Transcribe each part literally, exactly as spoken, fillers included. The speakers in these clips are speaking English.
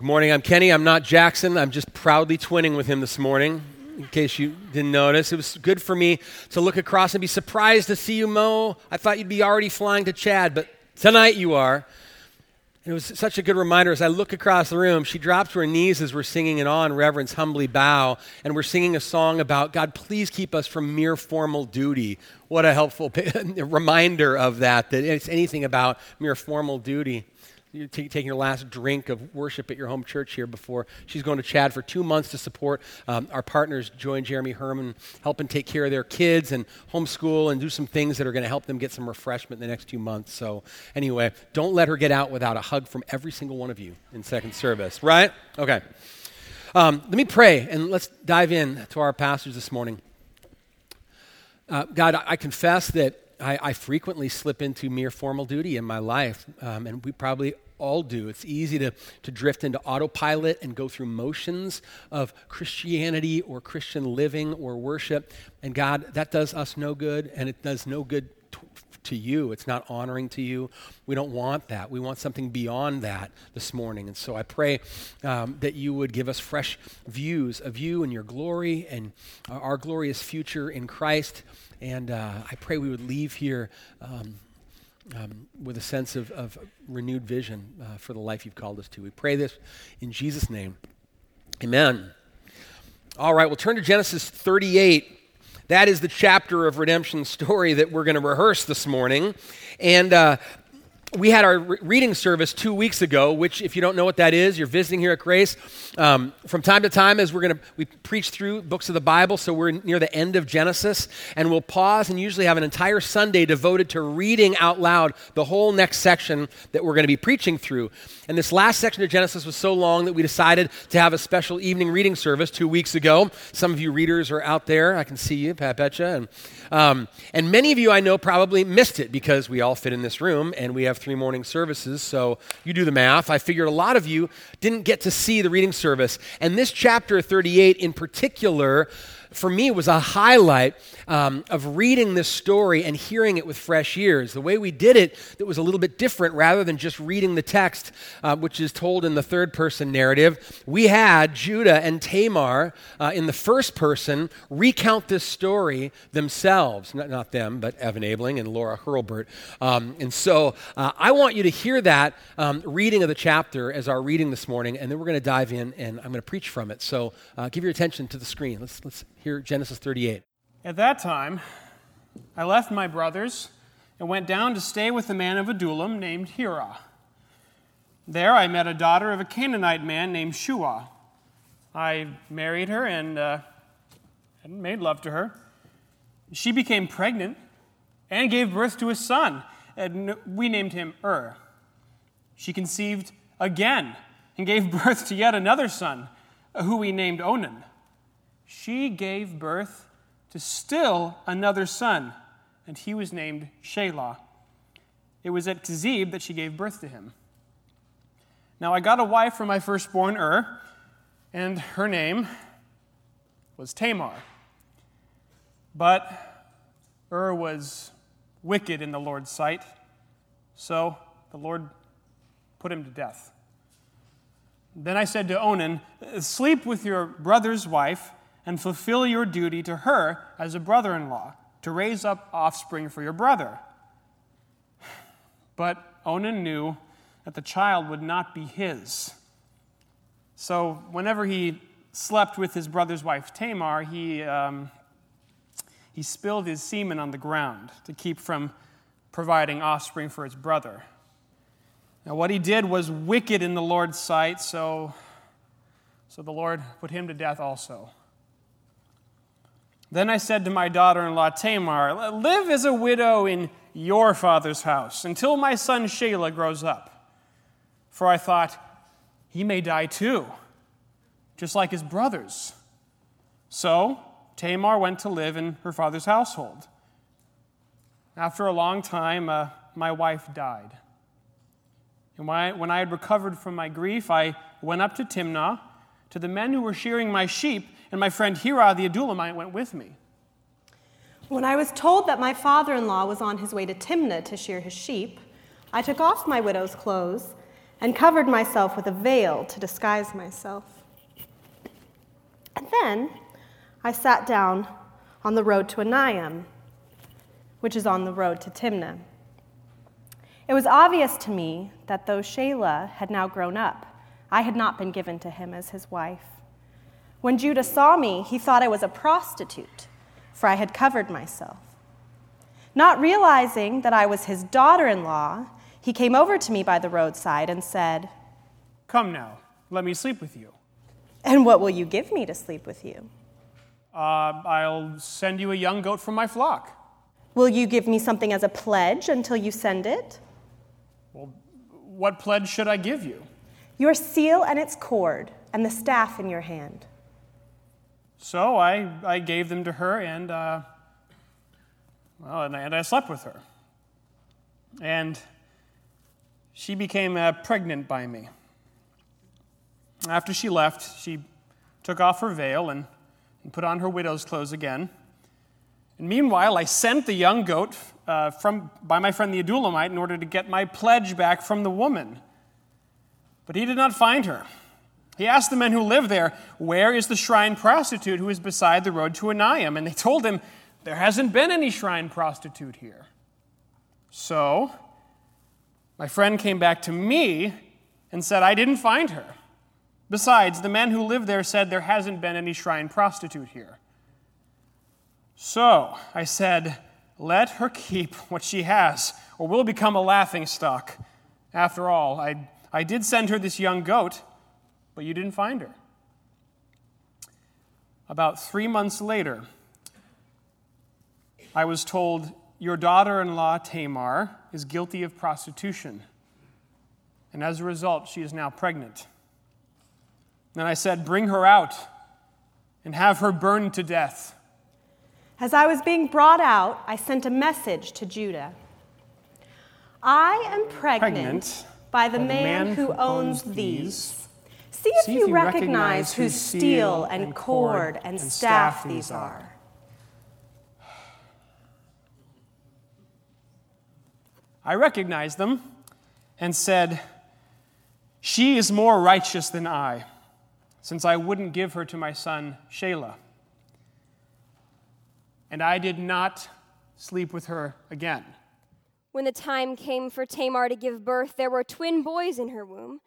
Good morning, I'm Kenny. I'm not Jackson. I'm just proudly twinning with him this morning, in case you didn't notice. It was good for me to look across and be surprised to see you, Mo. I thought you'd be already flying to Chad, but tonight you are. And it was such a good reminder. As I look across the room, she dropped to her knees as we're singing in awe and reverence, humbly bow, and we're singing a song about, God, please keep us from mere formal duty. What a helpful reminder of that, that it's anything about mere formal duty. You're t- taking your last drink of worship at your home church here before she's going to Chad for two months to support um, our partners, Joy and Jeremy Herman, helping take care of their kids and homeschool and do some things that are going to help them get some refreshment in the next few months. So anyway, don't let her get out without a hug from every single one of you in second service, right? Okay. Um, let me pray, and let's dive in to our passage this morning. Uh, God, I, I confess that I, I frequently slip into mere formal duty in my life, um, and we probably all do. It's easy to, to drift into autopilot and go through motions of Christianity or Christian living or worship, and God, that does us no good, and it does no good t- to you. It's not honoring to you. We don't want that. We want something beyond that this morning, and so I pray um, that you would give us fresh views of you and your glory and our glorious future in Christ. And uh, I pray we would leave here um, um, with a sense of, of renewed vision uh, for the life you've called us to. We pray this in Jesus' name. Amen. All right, we'll turn to Genesis thirty-eight. That is the chapter of redemption story that we're going to rehearse this morning. And uh, we had our re- reading service two weeks ago, which, if you don't know what that is, you're visiting here at Grace. Um, from time to time, as we're going to, we preach through books of the Bible, so we're near the end of Genesis, and we'll pause and usually have an entire Sunday devoted to reading out loud the whole next section that we're going to be preaching through. And this last section of Genesis was so long that we decided to have a special evening reading service two weeks ago. Some of you readers are out there. I can see you, Pat Betcha. And, um, and many of you I know probably missed it because we all fit in this room and we have three morning services, so you do the math. I figured a lot of you didn't get to see the reading service. And this chapter thirty-eight in particular, for me, was a highlight um, of reading this story and hearing it with fresh ears. The way we did it, that was a little bit different rather than just reading the text, uh, which is told in the third person narrative. We had Judah and Tamar uh, in the first person recount this story themselves. Not, not them, but Evan Abling and Laura Hurlbert. Um, and so uh, I want you to hear that um, reading of the chapter as our reading this morning, and then we're going to dive in and I'm going to preach from it. So uh, give your attention to the screen. Let's let's. Here, Genesis thirty-eight. At that time, I left my brothers and went down to stay with a man of Adullam named Hira. There I met a daughter of a Canaanite man named Shua. I married her and uh, made love to her. She became pregnant and gave birth to a son, and we named him Er. She conceived again and gave birth to yet another son, who we named Onan. She gave birth to still another son, and he was named Shelah. It was at Tizib that she gave birth to him. Now I got a wife for my firstborn Er, and her name was Tamar. But Er was wicked in the Lord's sight, so the Lord put him to death. Then I said to Onan, "Sleep with your brother's wife, and fulfill your duty to her as a brother-in-law, to raise up offspring for your brother." But Onan knew that the child would not be his. So whenever he slept with his brother's wife Tamar, he um, he spilled his semen on the ground to keep from providing offspring for his brother. Now what he did was wicked in the Lord's sight, so, so the Lord put him to death also. Then I said to my daughter-in-law Tamar, "Live as a widow in your father's house until my son Shelah grows up." For I thought, he may die too, just like his brothers. So Tamar went to live in her father's household. After a long time, uh, my wife died. And when I, when I had recovered from my grief, I went up to Timnah, to the men who were shearing my sheep, and my friend Hira the Adullamite went with me. When I was told that my father-in-law was on his way to Timnah to shear his sheep, I took off my widow's clothes and covered myself with a veil to disguise myself. And then I sat down on the road to Anayim, which is on the road to Timnah. It was obvious to me that though Shelah had now grown up, I had not been given to him as his wife. When Judah saw me, he thought I was a prostitute, for I had covered myself. Not realizing that I was his daughter-in-law, he came over to me by the roadside and said, "Come now, let me sleep with you." "And what will you give me to sleep with you?" Uh, I'll send you a young goat from my flock." "Will you give me something as a pledge until you send it?" "Well, what pledge should I give you?" "Your seal and its cord, and the staff in your hand." So I, I gave them to her, and uh, well, and I, and I slept with her. And she became uh, pregnant by me. After she left, she took off her veil and, and put on her widow's clothes again. And meanwhile, I sent the young goat uh, from by my friend the Adulamite in order to get my pledge back from the woman. But he did not find her. He asked the men who lived there, "Where is the shrine prostitute who is beside the road to Anayim?" And they told him, "There hasn't been any shrine prostitute here." So my friend came back to me and said, "I didn't find her. Besides, the men who lived there said there hasn't been any shrine prostitute here." So I said, "Let her keep what she has, or we'll become a laughingstock. After all, I, I did send her this young goat, but you didn't find her." About three months later, I was told, "Your daughter-in-law, Tamar, is guilty of prostitution, and as a result, she is now pregnant." Then I said, "Bring her out and have her burned to death." As I was being brought out, I sent a message to Judah. "I am pregnant, pregnant by the by man, man who owns these. these. See if See you, if you recognize, recognize whose steel and cord and staff these are." I recognized them and said, "She is more righteous than I, since I wouldn't give her to my son Shelah." And I did not sleep with her again. When the time came for Tamar to give birth, there were twin boys in her womb.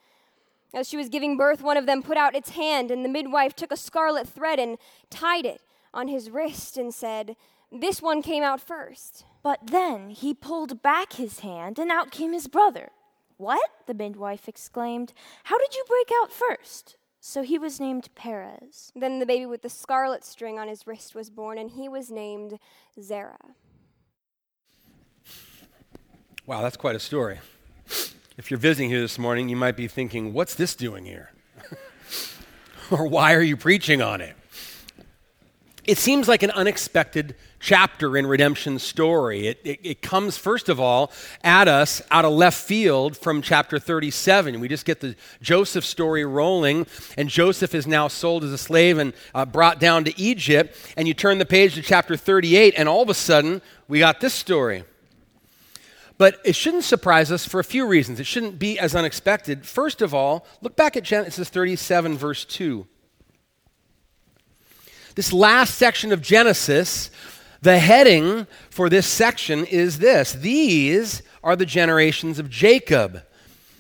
As she was giving birth, one of them put out its hand, and the midwife took a scarlet thread and tied it on his wrist and said, "This one came out first." But then he pulled back his hand, and out came his brother. "What?" the midwife exclaimed. "How did you break out first?" So he was named Perez. Then the baby with the scarlet string on his wrist was born, and he was named Zerah. Wow, that's quite a story. If you're visiting here this morning, you might be thinking, "What's this doing here?" Or "Why are you preaching on it?" It seems like an unexpected chapter in redemption's story. It, it, it comes, first of all, at us out of left field from chapter thirty-seven. We just get the Joseph story rolling, and Joseph is now sold as a slave and uh, brought down to Egypt. And you turn the page to chapter thirty-eight, and all of a sudden, we got this story. But it shouldn't surprise us for a few reasons. It shouldn't be as unexpected. First of all, look back at Genesis thirty-seven, verse two. This last section of Genesis, the heading for this section is this: "These are the generations of Jacob."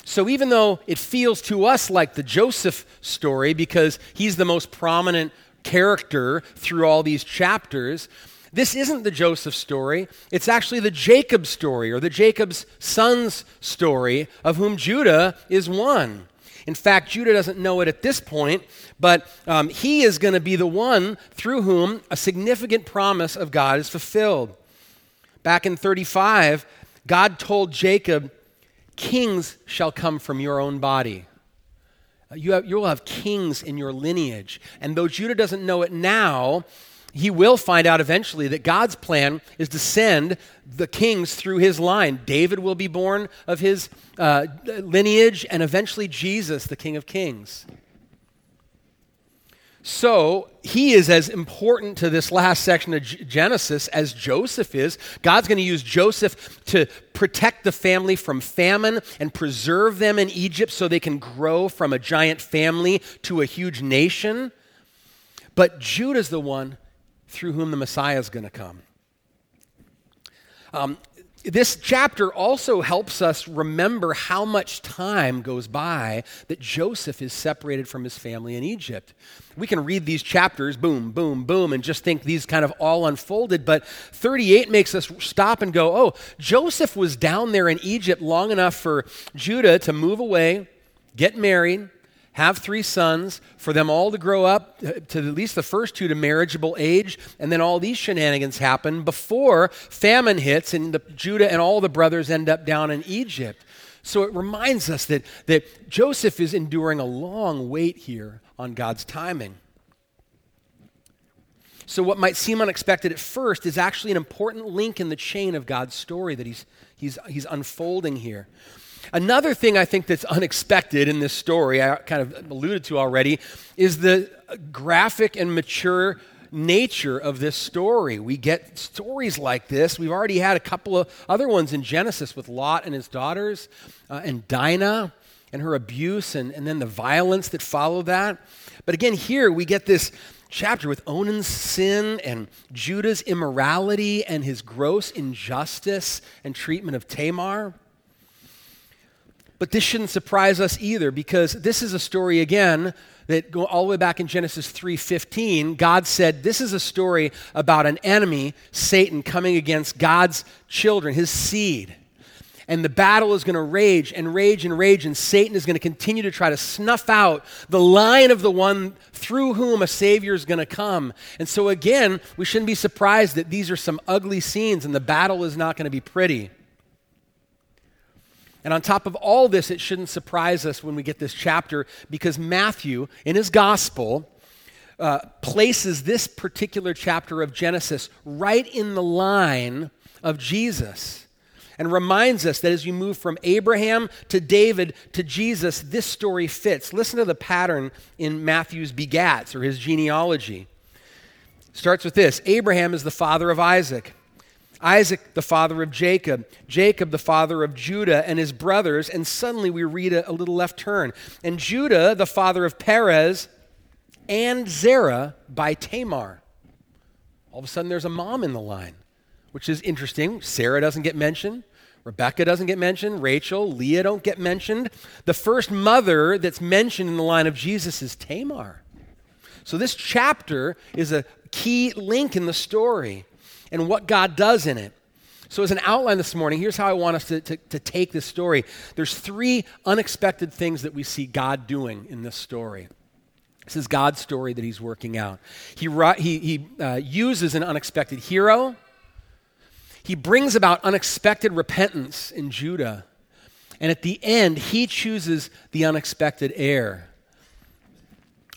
So even though it feels to us like the Joseph story because he's the most prominent character through all these chapters, this isn't the Joseph story. It's actually the Jacob story, or the Jacob's son's story, of whom Judah is one. In fact, Judah doesn't know it at this point, but um, he is going to be the one through whom a significant promise of God is fulfilled. Back in thirty-five, God told Jacob, "Kings shall come from your own body. You, have, you will have kings in your lineage." And though Judah doesn't know it now, he will find out eventually that God's plan is to send the kings through his line. David will be born of his uh, lineage, and eventually Jesus, the King of Kings. So he is as important to this last section of Genesis as Joseph is. God's going to use Joseph to protect the family from famine and preserve them in Egypt so they can grow from a giant family to a huge nation. But Judah's the one through whom the Messiah is going to come. Um, This chapter also helps us remember how much time goes by that Joseph is separated from his family in Egypt. We can read these chapters, boom, boom, boom, and just think these kind of all unfolded, but thirty-eight makes us stop and go, oh, Joseph was down there in Egypt long enough for Judah to move away, get married, have three sons, for them all to grow up to at least the first two to marriageable age, and then all these shenanigans happen before famine hits and the, Judah and all the brothers end up down in Egypt. So it reminds us that, that Joseph is enduring a long wait here on God's timing. So what might seem unexpected at first is actually an important link in the chain of God's story that he's, he's, he's unfolding here. Another thing I think that's unexpected in this story, I kind of alluded to already, is the graphic and mature nature of this story. We get stories like this. We've already had a couple of other ones in Genesis with Lot and his daughters, uh, and Dinah and her abuse, and, and then the violence that followed that. But again, here we get this chapter with Onan's sin and Judah's immorality and his gross injustice and treatment of Tamar. But this shouldn't surprise us either, because this is a story, again, that go all the way back in Genesis three fifteen. God said, this is a story about an enemy, Satan, coming against God's children, his seed. And the battle is going to rage and rage and rage, and Satan is going to continue to try to snuff out the line of the one through whom a Savior is going to come. And so again, we shouldn't be surprised that these are some ugly scenes, and the battle is not going to be pretty. And on top of all this, it shouldn't surprise us when we get this chapter, because Matthew, in his gospel, uh, places this particular chapter of Genesis right in the line of Jesus and reminds us that as you move from Abraham to David to Jesus, this story fits. Listen to the pattern in Matthew's begats, or his genealogy. It starts with this: Abraham is the father of Isaac. Isaac, the father of Jacob, Jacob, the father of Judah and his brothers, and suddenly we read a, a little left turn. And Judah, the father of Perez and Zerah by Tamar. All of a sudden there's a mom in the line, which is interesting. Sarah doesn't get mentioned. Rebecca doesn't get mentioned. Rachel, Leah don't get mentioned. The first mother that's mentioned in the line of Jesus is Tamar. So this chapter is a key link in the story and what God does in it. So as an outline this morning, here's how I want us to, to, to take this story. There's three unexpected things that we see God doing in this story. This is God's story that he's working out. He, he, he uh, uses an unexpected hero. He brings about unexpected repentance in Judah. And at the end, he chooses the unexpected heir.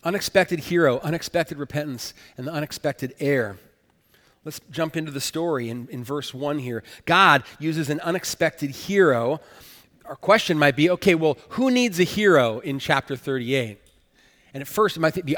Unexpected hero, unexpected repentance, and the unexpected heir. Let's jump into the story in, in verse one here. God uses an unexpected hero. Our question might be, okay, well, who needs a hero in chapter thirty-eight? And at first, it might be,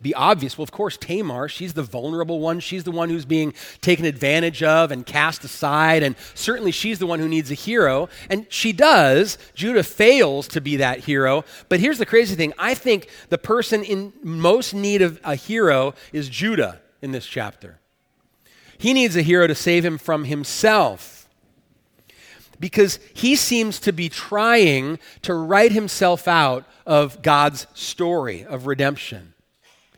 be obvious. Well, of course, Tamar, she's the vulnerable one. She's the one who's being taken advantage of and cast aside, and certainly she's the one who needs a hero, and she does. Judah fails to be that hero, but here's the crazy thing. I think the person in most need of a hero is Judah in this chapter. He needs a hero to save him from himself, because he seems to be trying to write himself out of God's story of redemption.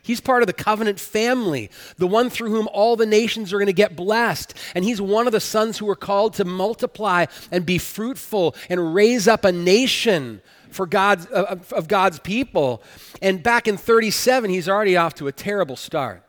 He's part of the covenant family, the one through whom all the nations are going to get blessed. And he's one of the sons who are called to multiply and be fruitful and raise up a nation for God's, of, of God's people. And back in thirty-seven, he's already off to a terrible start.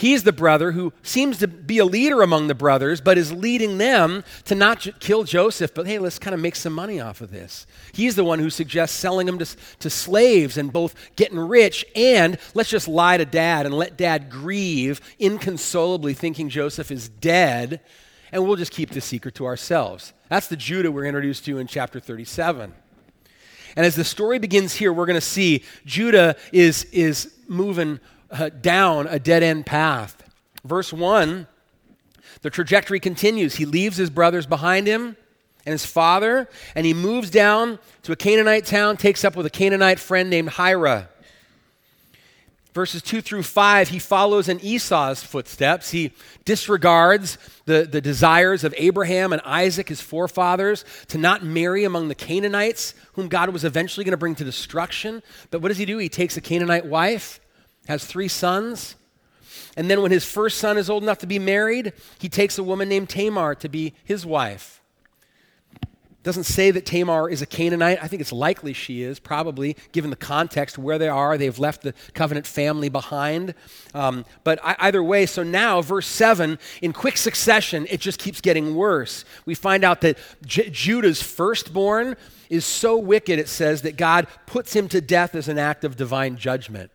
He's the brother who seems to be a leader among the brothers, but is leading them to not j- kill Joseph, but hey, let's kind of make some money off of this. He's the one who suggests selling him to, to slaves and both getting rich, and let's just lie to dad and let dad grieve inconsolably thinking Joseph is dead, and we'll just keep the secret to ourselves. That's the Judah we're introduced to in chapter thirty-seven. And as the story begins here, we're going to see Judah is is moving uh, down a dead-end path. Verse one, the trajectory continues. He leaves his brothers behind him and his father, and he moves down to a Canaanite town, takes up with a Canaanite friend named Hira. Verses two through five, he follows in Esau's footsteps. He disregards the, the desires of Abraham and Isaac, his forefathers, to not marry among the Canaanites, whom God was eventually going to bring to destruction. But what does he do? He takes a Canaanite wife, has three sons, and then when his first son is old enough to be married, he takes a woman named Tamar to be his wife. It doesn't say that Tamar is a Canaanite. I think it's likely she is, probably, given the context where they are. They've left the covenant family behind. Um, but I, either way, so now, verse seven, in quick succession, it just keeps getting worse. We find out that J- Judah's firstborn is so wicked, it says, that God puts him to death as an act of divine judgment,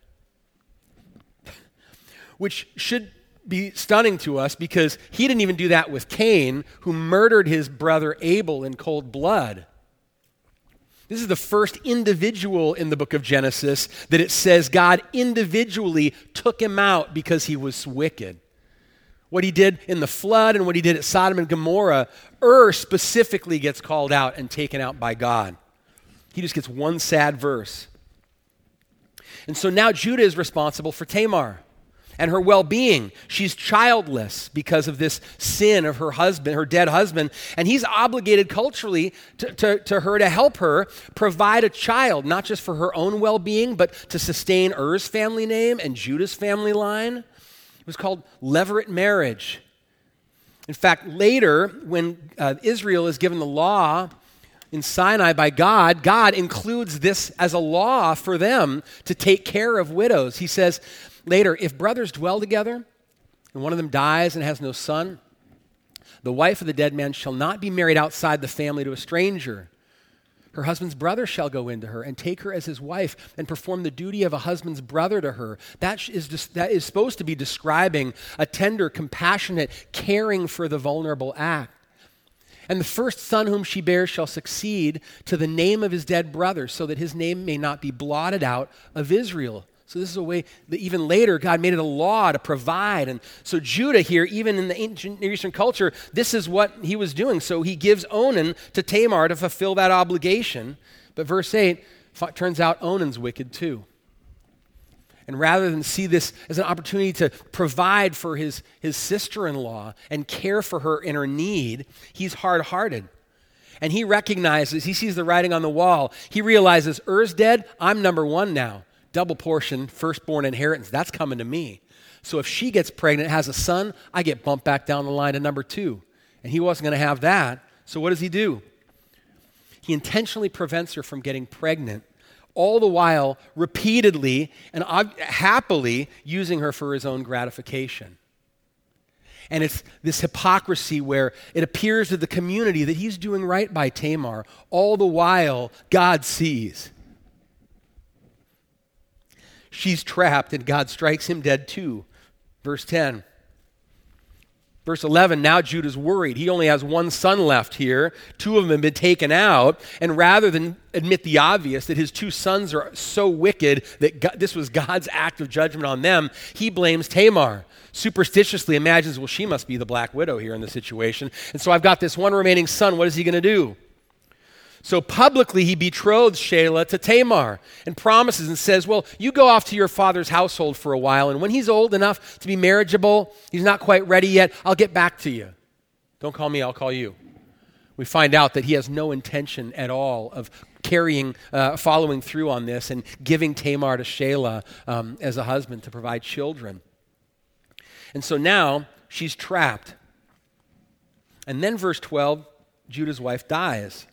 which should be stunning to us because he didn't even do that with Cain, who murdered his brother Abel in cold blood. This is the first individual in the book of Genesis that it says God individually took him out because he was wicked. What he did in the flood and what he did at Sodom and Gomorrah, Er specifically gets called out and taken out by God. He just gets one sad verse. And so now Judah is responsible for Tamar and her well-being. She's childless because of this sin of her husband, her dead husband, and he's obligated culturally to, to, to her to help her provide a child, not just for her own well-being, but to sustain Er's family name and Judah's family line. It was called levirate marriage. In fact, later, when uh, Israel is given the law in Sinai by God, God includes this as a law for them to take care of widows. He says later, if brothers dwell together and one of them dies and has no son, the wife of the dead man shall not be married outside the family to a stranger. Her husband's brother shall go into her and take her as his wife and perform the duty of a husband's brother to her. That is, that is supposed to be describing a tender, compassionate, caring for the vulnerable act. And the first son whom she bears shall succeed to the name of his dead brother so that his name may not be blotted out of Israel. So this is a way that even later God made it a law to provide. And so Judah here, even in the ancient Near Eastern culture, this is what he was doing. So he gives Onan to Tamar to fulfill that obligation. But verse eight, turns out Onan's wicked too. And rather than see this as an opportunity to provide for his, his sister-in-law and care for her in her need, he's hard-hearted. And he recognizes, he sees the writing on the wall. He realizes, Er's dead, I'm number one now. Double portion, firstborn inheritance, that's coming to me. So if she gets pregnant, has a son, I get bumped back down the line to number two. And he wasn't going to have that. So what does he do? He intentionally prevents her from getting pregnant, all the while repeatedly and ob- happily using her for his own gratification. And it's this hypocrisy where it appears to the community that he's doing right by Tamar, all the while God sees. She's trapped and God strikes him dead too. Verse ten. Verse eleven, now Judah's worried. He only has one son left here. Two of them have been taken out. And rather than admit the obvious, that his two sons are so wicked that God, this was God's act of judgment on them, he blames Tamar. Superstitiously imagines, well, she must be the black widow here in this situation. And so I've got this one remaining son. What is he going to do? So publicly he betroths Shelah to Tamar and promises and says, well, you go off to your father's household for a while, and when he's old enough to be marriageable, he's not quite ready yet, I'll get back to you. Don't call me, I'll call you. We find out that he has no intention at all of carrying, uh, following through on this and giving Tamar to Shelah um, as a husband to provide children. And so now she's trapped. And then verse twelve, Judah's wife dies.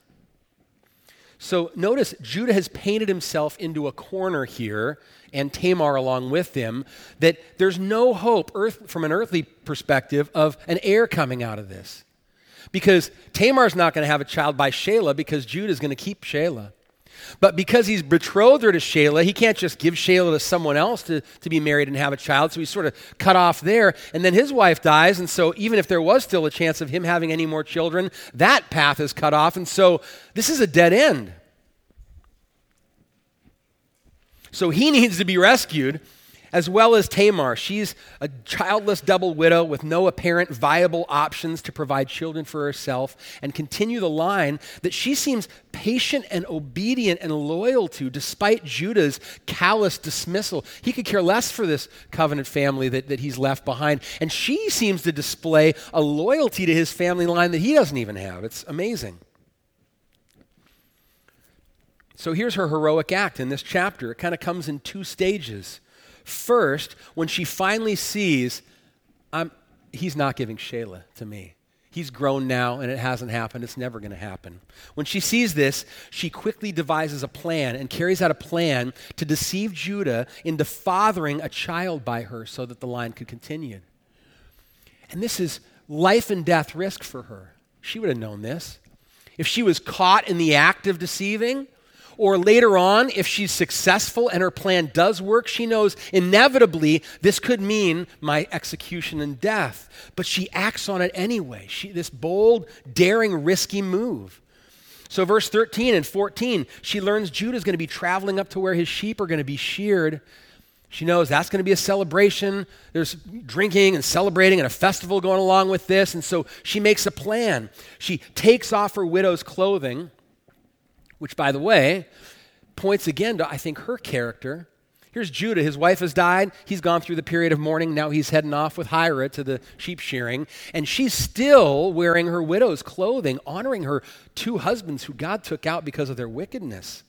So notice Judah has painted himself into a corner here, and Tamar along with him, that there's no hope earth, from an earthly perspective of an heir coming out of this. Because Tamar's not going to have a child by Shelah because Judah's going to keep Shelah. But because he's betrothed her to Shelah, he can't just give Shelah to someone else to, to be married and have a child, so he's sort of cut off there. And then his wife dies, and so even if there was still a chance of him having any more children, that path is cut off, and so this is a dead end. So he needs to be rescued, as well as Tamar. She's a childless double widow with no apparent viable options to provide children for herself and continue the line that she seems patient and obedient and loyal to despite Judah's callous dismissal. He could care less for this covenant family that, that he's left behind, and she seems to display a loyalty to his family line that he doesn't even have. It's amazing. So here's her heroic act in this chapter. It kind of comes in two stages. First, when she finally sees, I'm, he's not giving Shelah to me. He's grown now, and it hasn't happened. It's never going to happen. When she sees this, she quickly devises a plan and carries out a plan to deceive Judah into fathering a child by her so that the line could continue. And this is life and death risk for her. She would have known this. If she was caught in the act of deceiving, or later on, if she's successful and her plan does work, she knows inevitably this could mean my execution and death. But she acts on it anyway. She, this bold, daring, risky move. So verse thirteen and fourteen, she learns Judah's going to be traveling up to where his sheep are going to be sheared. She knows that's going to be a celebration. There's drinking and celebrating and a festival going along with this. And so she makes a plan. She takes off her widow's clothing, which, by the way, points again to, I think, her character. Here's Judah. His wife has died. He's gone through the period of mourning. Now he's heading off with Hira to the sheep shearing. And she's still wearing her widow's clothing, honoring her two husbands who God took out because of their wickedness.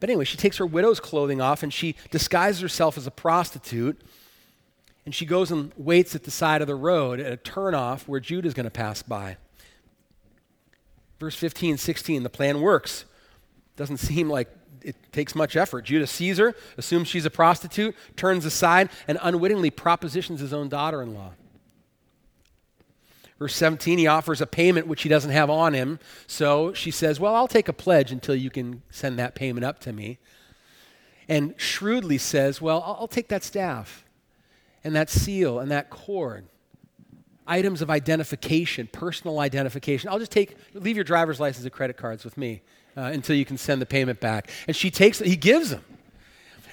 But anyway, she takes her widow's clothing off and she disguises herself as a prostitute. And she goes and waits at the side of the road at a turnoff where Judah's going to pass by. Verse fifteen, sixteen, the plan works. Doesn't seem like it takes much effort. Judah sees her, assumes she's a prostitute, turns aside, and unwittingly propositions his own daughter-in-law. Verse seventeen, he offers a payment which he doesn't have on him. So she says, well, I'll take a pledge until you can send that payment up to me. And shrewdly says, well, I'll take that staff and that seal and that cord. Items of identification, personal identification. I'll just take, leave your driver's license and credit cards with me uh, until you can send the payment back. And she takes it, he gives them.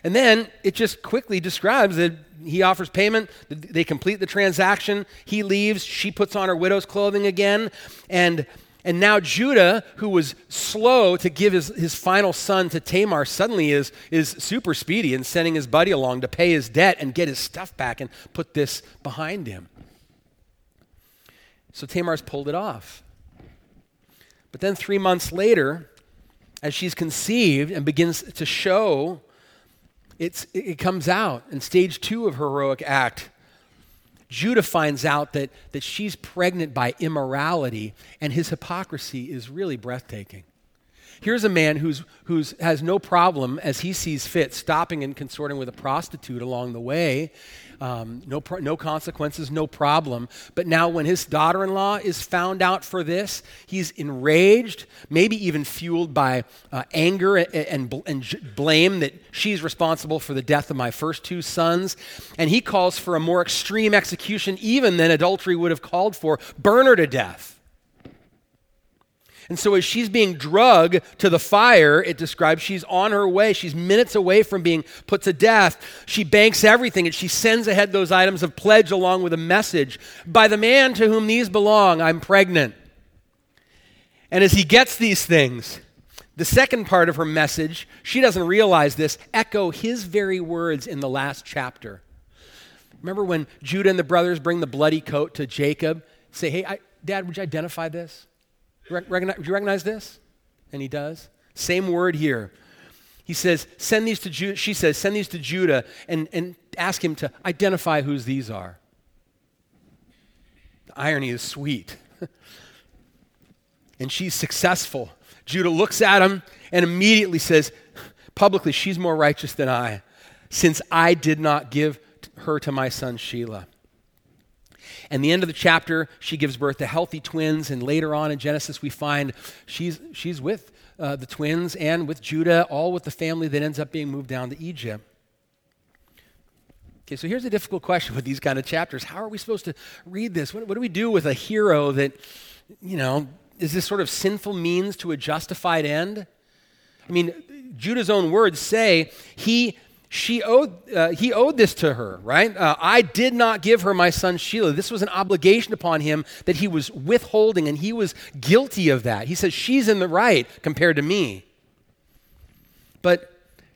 And then it just quickly describes that he offers payment, they complete the transaction, he leaves, she puts on her widow's clothing again, and and now Judah, who was slow to give his, his final son to Tamar, suddenly is, is super speedy in sending his buddy along to pay his debt and get his stuff back and put this behind him. So Tamar's pulled it off. But then three months later, as she's conceived and begins to show, it's, it comes out in stage two of her heroic act. Judah finds out that, that she's pregnant by immorality, and his hypocrisy is really breathtaking. Here's a man who's who's has no problem, as he sees fit, stopping and consorting with a prostitute along the way. Um, no, pro- no consequences, no problem. But now when his daughter-in-law is found out for this, he's enraged, maybe even fueled by uh, anger and, and, and blame that she's responsible for the death of my first two sons. And he calls for a more extreme execution even than adultery would have called for. Burn her to death. And so as she's being drugged to the fire, it describes she's on her way. She's minutes away from being put to death. She banks everything, and she sends ahead those items of pledge along with a message. By the man to whom these belong, I'm pregnant. And as he gets these things, the second part of her message, she doesn't realize this, echo his very words in the last chapter. Remember when Judah and the brothers bring the bloody coat to Jacob? Say, hey, I, Dad, would you identify this? Recognize, do you recognize this? And he does. Same word here. He says, send these to Judah. She says, send these to Judah and, and ask him to identify whose these are. The irony is sweet. And she's successful. Judah looks at him and immediately says, publicly, she's more righteous than I, since I did not give her to my son Shelah. And the end of the chapter, she gives birth to healthy twins, and later on in Genesis, we find she's she's with uh, the twins and with Judah, all with the family that ends up being moved down to Egypt. Okay, so here's a difficult question with these kind of chapters. How are we supposed to read this? What, what do we do with a hero that, you know, is this sort of sinful means to a justified end? I mean, Judah's own words say he she owed, uh, he owed this to her, right? Uh, I did not give her my son Shelah. This was an obligation upon him that he was withholding, and he was guilty of that. He says, she's in the right compared to me. But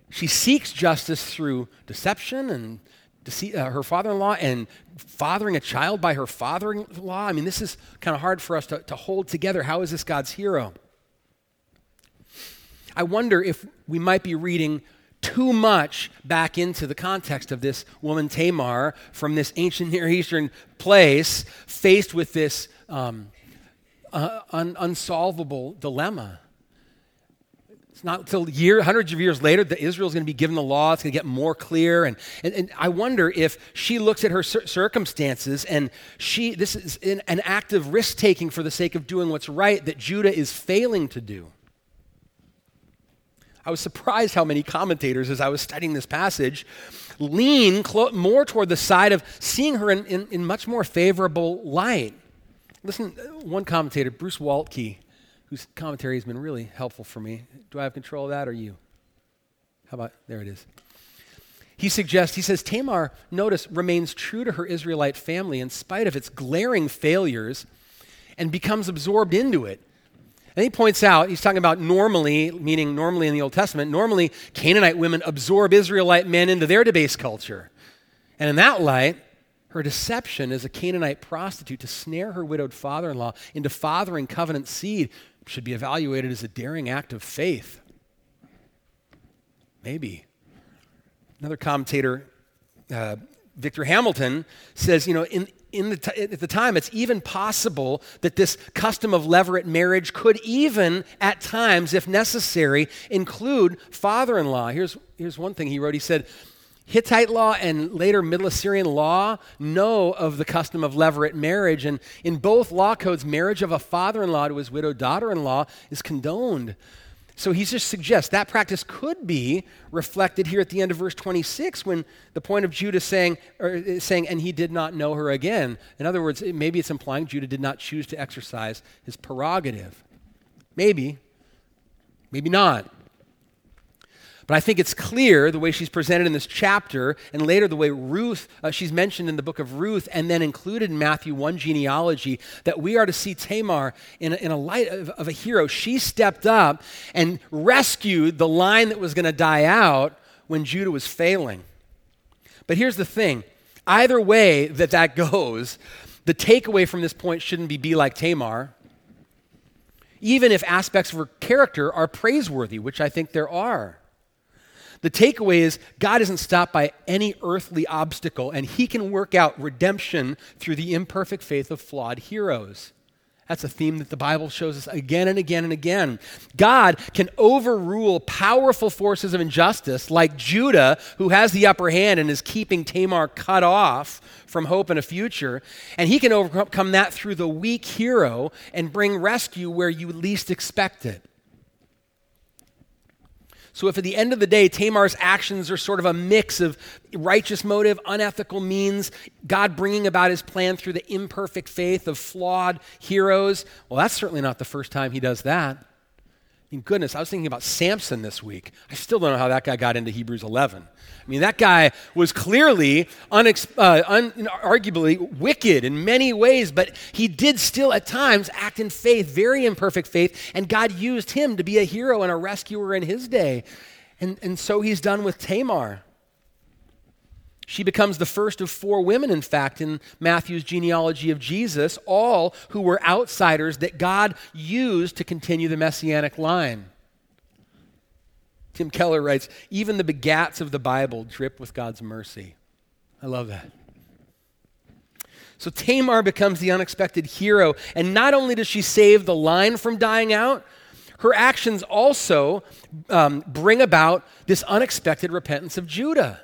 she seeks justice through deception and dece- uh, her father-in-law and fathering a child by her father-in-law. I mean, this is kind of hard for us to, to hold together. How is this God's hero? I wonder if we might be reading too much back into the context of this woman Tamar from this ancient Near Eastern place faced with this um, uh, un- unsolvable dilemma. It's not until year, hundreds of years later that Israel's going to be given the law. It's going to get more clear. And, and, and I wonder if she looks at her cir- circumstances and she this is in, an act of risk-taking for the sake of doing what's right that Judah is failing to do. I was surprised how many commentators, as I was studying this passage, lean clo- more toward the side of seeing her in, in, in much more favorable light. Listen, one commentator, Bruce Waltke, whose commentary has been really helpful for me. Do I have control of that or you? How about, there it is. He suggests, he says, Tamar, notice, remains true to her Israelite family in spite of its glaring failures and becomes absorbed into it. And he points out, he's talking about normally, meaning normally in the Old Testament, normally Canaanite women absorb Israelite men into their debased culture. And in that light, her deception as a Canaanite prostitute to snare her widowed father-in-law into fathering covenant seed should be evaluated as a daring act of faith. Maybe. Another commentator, uh, Victor Hamilton, says, you know, in In the t- at the time, it's even possible that this custom of leveret marriage could even, at times, if necessary, include father-in-law. Here's, here's one thing he wrote. He said, Hittite law and later Middle Assyrian law know of the custom of leveret marriage. And in both law codes, marriage of a father-in-law to his widowed daughter-in-law is condoned. So he just suggests that practice could be reflected here at the end of verse twenty-six when the point of Judah saying, or saying, and he did not know her again. In other words, it, maybe it's implying Judah did not choose to exercise his prerogative. Maybe, maybe not. But I think it's clear the way she's presented in this chapter and later the way Ruth, uh, she's mentioned in the book of Ruth and then included in Matthew one genealogy that we are to see Tamar in a, in a light of, of a hero. She stepped up and rescued the line that was going to die out when Judah was failing. But here's the thing. Either way that that goes, the takeaway from this point shouldn't be be like Tamar, even if aspects of her character are praiseworthy, which I think there are. The takeaway is God isn't stopped by any earthly obstacle, and he can work out redemption through the imperfect faith of flawed heroes. That's a theme that the Bible shows us again and again and again. God can overrule powerful forces of injustice like Judah, who has the upper hand and is keeping Tamar cut off from hope and a future, and he can overcome that through the weak hero and bring rescue where you least expect it. So if at the end of the day, Tamar's actions are sort of a mix of righteous motive, unethical means, God bringing about his plan through the imperfect faith of flawed heroes, well, that's certainly not the first time he does that. I mean, goodness, I was thinking about Samson this week. I still don't know how that guy got into Hebrews eleven. I mean, that guy was clearly, unex- uh, un- arguably wicked in many ways, but he did still at times act in faith, very imperfect faith, and God used him to be a hero and a rescuer in his day. And, and so he's done with Tamar. She becomes the first of four women, in fact, in Matthew's genealogy of Jesus, all who were outsiders that God used to continue the Messianic line. Tim Keller writes, even the begats of the Bible drip with God's mercy. I love that. So Tamar becomes the unexpected hero, and not only does she save the line from dying out, her actions also um, bring about this unexpected repentance of Judah.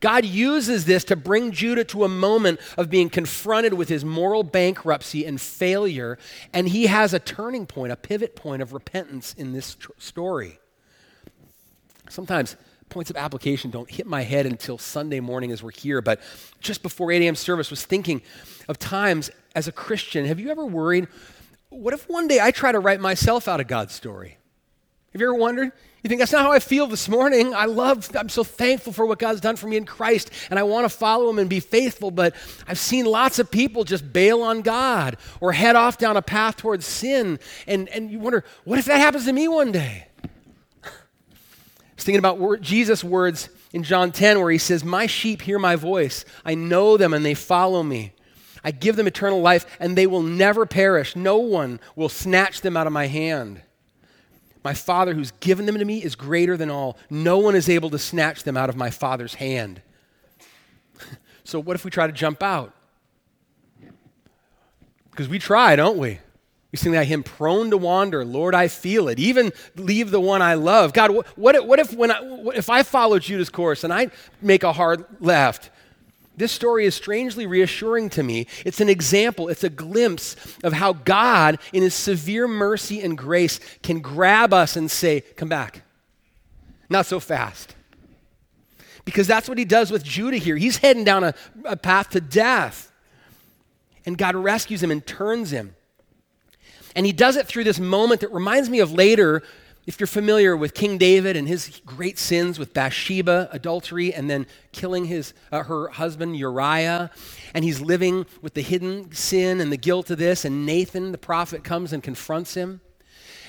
God uses this to bring Judah to a moment of being confronted with his moral bankruptcy and failure, and he has a turning point, a pivot point of repentance in this tr- story. Sometimes points of application don't hit my head until Sunday morning as we're here, but just before eight a.m. service was thinking of times as a Christian. Have you ever worried, what if one day I try to write myself out of God's story? Have you ever wondered? You think, that's not how I feel this morning. I love, I'm so thankful for what God's done for me in Christ, and I want to follow him and be faithful, but I've seen lots of people just bail on God or head off down a path towards sin, and, and you wonder, what if that happens to me one day? I was thinking about word, Jesus' words in John ten where he says, my sheep hear my voice. I know them and they follow me. I give them eternal life, and they will never perish. No one will snatch them out of my hand. My Father who's given them to me is greater than all. No one is able to snatch them out of my Father's hand. So what if we try to jump out? Because we try, don't we? We sing that hymn, prone to wander, Lord, I feel it. Even leave the one I love. God, what if, what if, when I, what if I follow Judah's course and I make a hard left? This story is strangely reassuring to me. It's an example, it's a glimpse of how God, in his severe mercy and grace, can grab us and say, come back. Not so fast. Because that's what he does with Judah here. He's heading down a, a path to death. And God rescues him and turns him. And he does it through this moment that reminds me of later, if you're familiar with King David and his great sins with Bathsheba, adultery, and then killing his uh, her husband Uriah, and he's living with the hidden sin and the guilt of this, and Nathan, the prophet, comes and confronts him.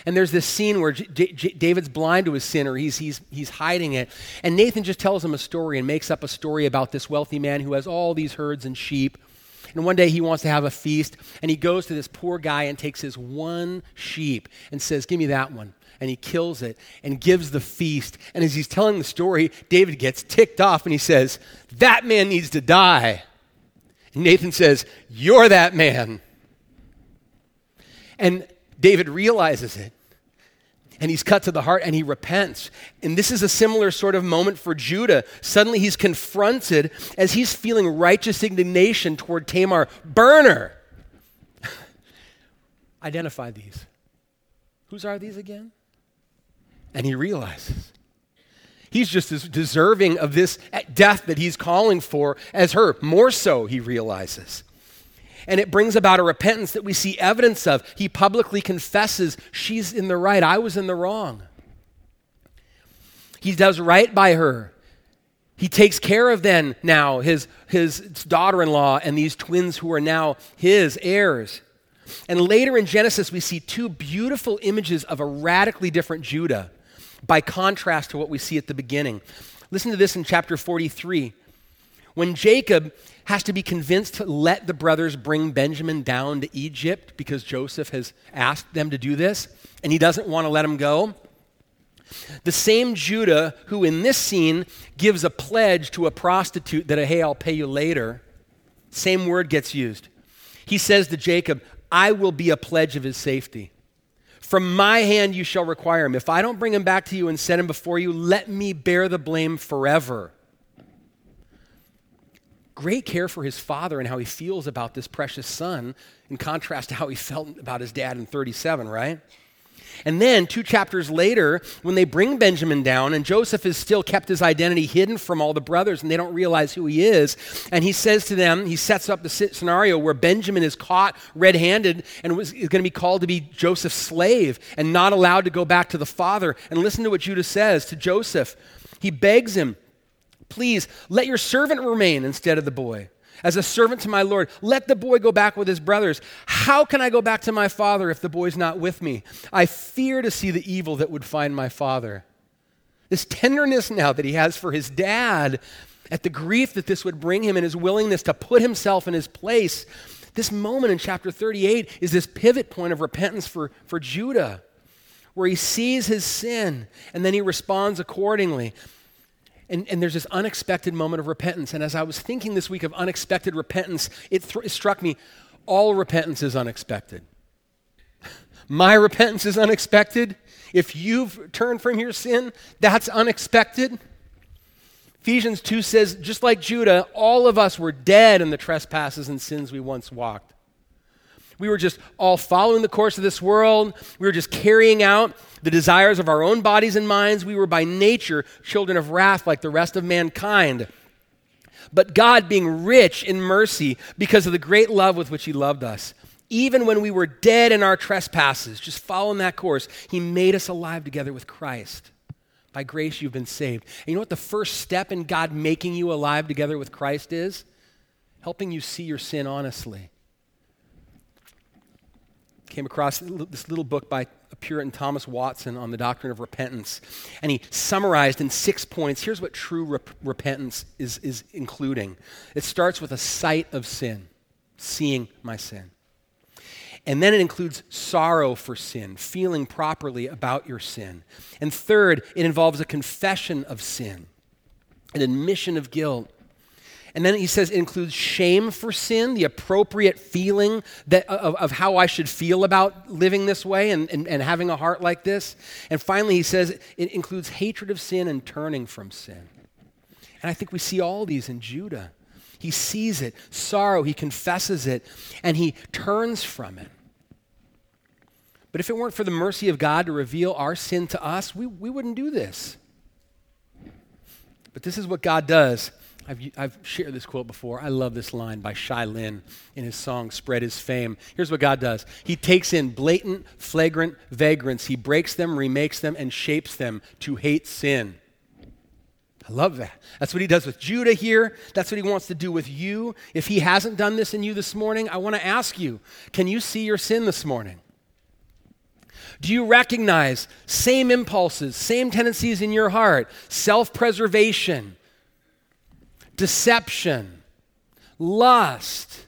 And there's this scene where J- J- David's blind to his sin, or he's, he's, he's hiding it, and Nathan just tells him a story and makes up a story about this wealthy man who has all these herds and sheep, and one day he wants to have a feast, and he goes to this poor guy and takes his one sheep and says, give me that one. And he kills it and gives the feast. And as he's telling the story, David gets ticked off and he says, that man needs to die. And Nathan says, you're that man. And David realizes it. And he's cut to the heart and he repents. And this is a similar sort of moment for Judah. Suddenly he's confronted as he's feeling righteous indignation toward Tamar. Burn her. Identify these. Whose are these again? And he realizes he's just as deserving of this death that he's calling for as her. More so, he realizes. And it brings about a repentance that we see evidence of. He publicly confesses, she's in the right, I was in the wrong. He does right by her. He takes care of then now his, his daughter-in-law and these twins who are now his heirs. And later in Genesis, we see two beautiful images of a radically different Judah by contrast to what we see at the beginning. Listen to this in chapter forty-three. When Jacob has to be convinced to let the brothers bring Benjamin down to Egypt because Joseph has asked them to do this, and he doesn't want to let him go. The same Judah who in this scene gives a pledge to a prostitute that, hey, I'll pay you later, same word gets used. He says to Jacob, I will be a pledge of his safety. From my hand you shall require him. If I don't bring him back to you and set him before you, let me bear the blame forever. Great care for his father and how he feels about this precious son in contrast to how he felt about his dad in thirty-seven, right? And then two chapters later, when they bring Benjamin down and Joseph has still kept his identity hidden from all the brothers and they don't realize who he is, and he says to them, he sets up the scenario where Benjamin is caught red-handed and is going to be called to be Joseph's slave and not allowed to go back to the father. And listen to what Judah says to Joseph. He begs him, please let your servant remain instead of the boy. As a servant to my Lord, let the boy go back with his brothers. How can I go back to my father if the boy's not with me? I fear to see the evil that would find my father. This tenderness now that he has for his dad, at the grief that this would bring him and his willingness to put himself in his place. This moment in chapter thirty-eight is this pivot point of repentance for, for Judah, where he sees his sin and then he responds accordingly. And, and there's this unexpected moment of repentance. And as I was thinking this week of unexpected repentance, it, th- it struck me, all repentance is unexpected. My repentance is unexpected. If you've turned from your sin, that's unexpected. Ephesians two says, just like Judah, all of us were dead in the trespasses and sins we once walked. We were just all following the course of this world. We were just carrying out the desires of our own bodies and minds. We were by nature children of wrath like the rest of mankind. But God, being rich in mercy because of the great love with which he loved us, Even when we were dead in our trespasses, just following that course, he made us alive together with Christ. By grace, you've been saved. And you know what the first step in God making you alive together with Christ is? Helping you see your sin honestly. Came across this little book by a Puritan, Thomas Watson, on the doctrine of repentance. And he summarized in six points, here's what true rep- repentance is, is including. It starts with a sight of sin, seeing my sin. And then it includes sorrow for sin, feeling properly about your sin. And third, it involves a confession of sin, an admission of guilt. And then he says it includes shame for sin, the appropriate feeling that, of, of how I should feel about living this way and, and, and having a heart like this. And finally, he says it includes hatred of sin and turning from sin. And I think we see all these in Judah. He sees it, sorrow, he confesses it, and he turns from it. But if it weren't for the mercy of God to reveal our sin to us, we, we wouldn't do this. But this is what God does. I've, I've shared this quote before. I love this line by Shai Lin in his song, Spread His Fame. Here's what God does. He takes in blatant, flagrant vagrants. He breaks them, remakes them, and shapes them to hate sin. I love that. That's what he does with Judah here. That's what he wants to do with you. If he hasn't done this in you this morning, I want to ask you, can you see your sin this morning? Do you recognize same impulses, same tendencies in your heart, self-preservation, deception, lust,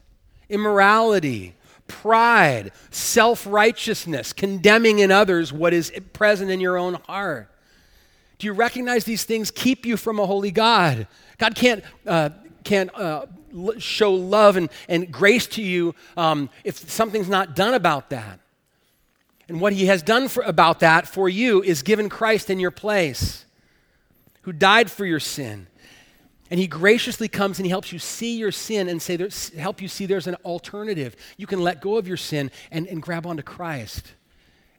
immorality, pride, self-righteousness, condemning in others what is present in your own heart? Do you recognize these things keep you from a holy God? God can't uh, can't uh, show love and, and grace to you um, if something's not done about that. And what he has done for, about that for you is given Christ in your place, who died for your sin. And he graciously comes and he helps you see your sin and say, there, help you see there's an alternative. You can let go of your sin and, and grab onto Christ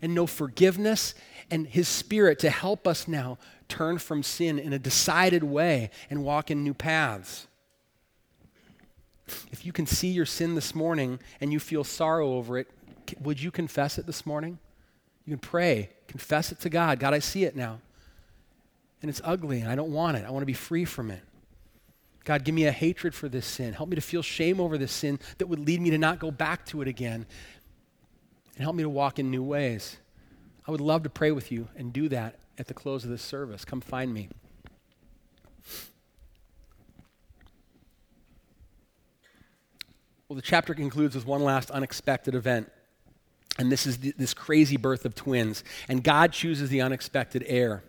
and know forgiveness and his Spirit to help us now turn from sin in a decided way and walk in new paths. If you can see your sin this morning and you feel sorrow over it, would you confess it this morning? You can pray, confess it to God. God, I see it now. And it's ugly and I don't want it. I want to be free from it. God, give me a hatred for this sin. Help me to feel shame over this sin that would lead me to not go back to it again. And help me to walk in new ways. I would love to pray with you and do that at the close of this service. Come find me. Well, the chapter concludes with one last unexpected event. And this is the, this crazy birth of twins. And God chooses the unexpected heir.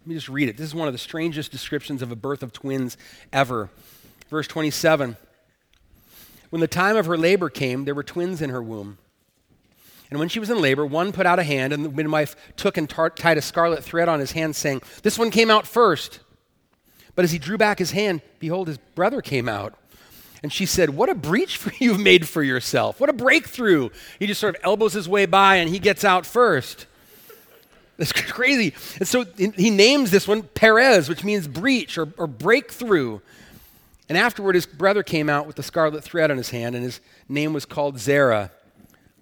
Let me just read it. This is one of the strangest descriptions of a birth of twins ever. Verse twenty-seven. When the time of her labor came, there were twins in her womb. And when she was in labor, one put out a hand, and the midwife took and tar- tied a scarlet thread on his hand, saying, "This one came out first." But as he drew back his hand, behold, his brother came out. And she said, "What a breach for you've made for yourself. What a breakthrough." He just sort of elbows his way by, and he gets out first. That's crazy. And so he names this one Perez, which means breach or, or breakthrough. And afterward, his brother came out with the scarlet thread on his hand, and his name was called Zerah.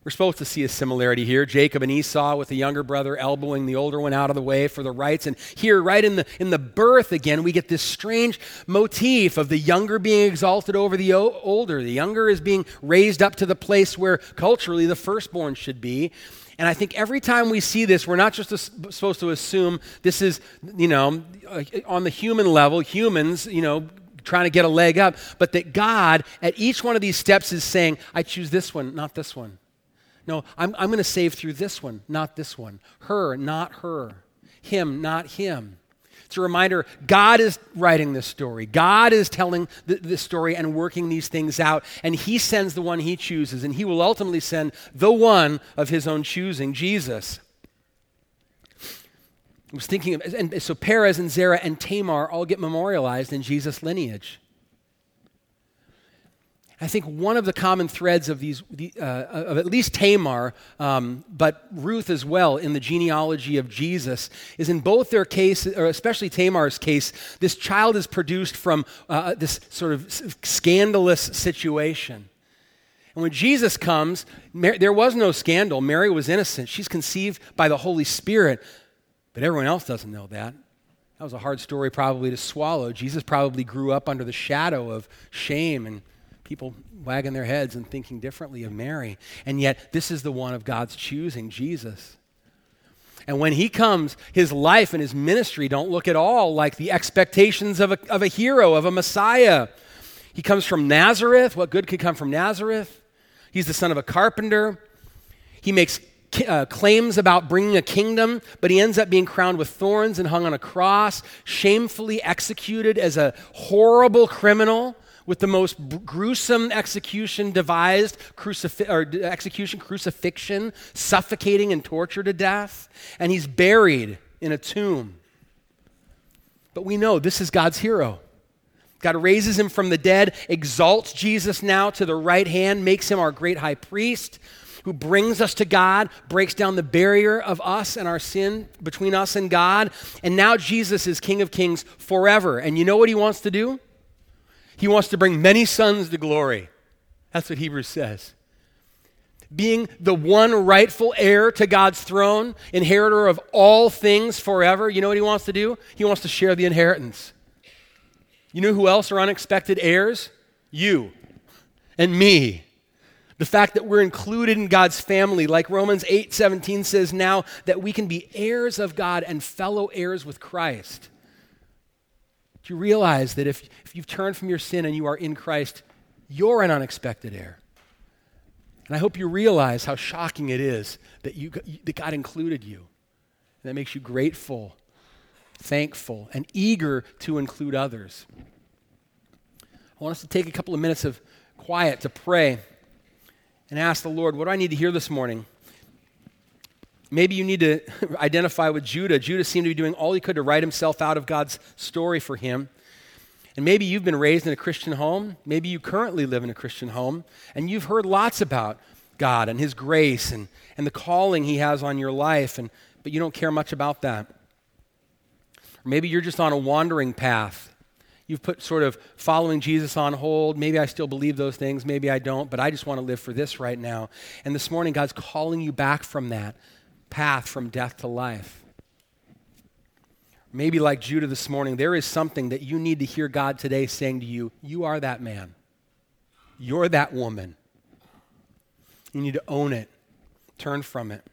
We're supposed to see a similarity here. Jacob and Esau with the younger brother elbowing the older one out of the way for the rights. And here, right in the in the birth again, we get this strange motif of the younger being exalted over the o- older. The younger is being raised up to the place where culturally the firstborn should be. And I think every time we see this, we're not just as, supposed to assume this is, you know, on the human level, humans, you know, trying to get a leg up, but that God at each one of these steps is saying, I choose this one, not this one. No, I'm, I'm going to save through this one, not this one. Her, not her. Him, not him. It's a reminder, God is writing this story. God is telling the, this story and working these things out. And he sends the one he chooses. And he will ultimately send the one of his own choosing, Jesus. I was thinking of, and so Perez and Zerah and Tamar all get memorialized in Jesus' lineage. I think one of the common threads of these, the, uh, of at least Tamar, um, but Ruth as well, in the genealogy of Jesus, is in both their cases, or especially Tamar's case, this child is produced from uh, this sort of scandalous situation. And when Jesus comes, Mary, there was no scandal. Mary was innocent. She's conceived by the Holy Spirit. But everyone else doesn't know that. That was a hard story probably to swallow. Jesus probably grew up under the shadow of shame and people wagging their heads and thinking differently of Mary. And yet, this is the one of God's choosing, Jesus. And when he comes, his life and his ministry don't look at all like the expectations of a, of a hero, of a Messiah. He comes from Nazareth. What good could come from Nazareth? He's the son of a carpenter. He makes uh, claims about bringing a kingdom, but he ends up being crowned with thorns and hung on a cross, shamefully executed as a horrible criminal, with the most b- gruesome execution devised, crucif- or execution, crucifixion, suffocating and torture to death, and he's buried in a tomb. But we know this is God's hero. God raises him from the dead, exalts Jesus now to the right hand, makes him our great high priest, who brings us to God, breaks down the barrier of us and our sin between us and God, and now Jesus is King of Kings forever. And you know what he wants to do? He wants to bring many sons to glory. That's what Hebrews says. Being the one rightful heir to God's throne, inheritor of all things forever, you know what he wants to do? He wants to share the inheritance. You know who else are unexpected heirs? You and me. The fact that we're included in God's family, like Romans eight seventeen says now, that we can be heirs of God and fellow heirs with Christ. You realize that if, if you've turned from your sin and you are in Christ, you're an unexpected heir. And I hope you realize how shocking it is that, you, that God included you. And that makes you grateful, thankful, and eager to include others. I want us to take a couple of minutes of quiet to pray and ask the Lord, what do I need to hear this morning? Maybe you need to identify with Judah. Judah seemed to be doing all he could to write himself out of God's story for him. And maybe you've been raised in a Christian home. Maybe you currently live in a Christian home. And you've heard lots about God and his grace and, and the calling he has on your life. And but you don't care much about that. Or maybe you're just on a wandering path. You've put sort of following Jesus on hold. Maybe I still believe those things. Maybe I don't. But I just want to live for this right now. And this morning, God's calling you back from that path from death to life. Maybe like Judah this morning, there is something that you need to hear God today saying to you, you are that man. You're that woman. You need to own it. Turn from it.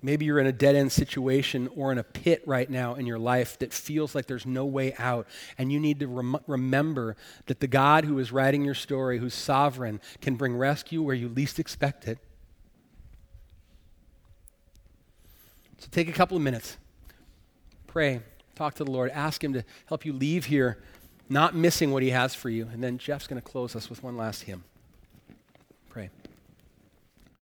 Maybe you're in a dead-end situation or in a pit right now in your life that feels like there's no way out, and you need to rem- remember that the God who is writing your story, who's sovereign, can bring rescue where you least expect it. So take a couple of minutes, pray, talk to the Lord, ask him to help you leave here, not missing what he has for you. And then Jeff's going to close us with one last hymn. Pray.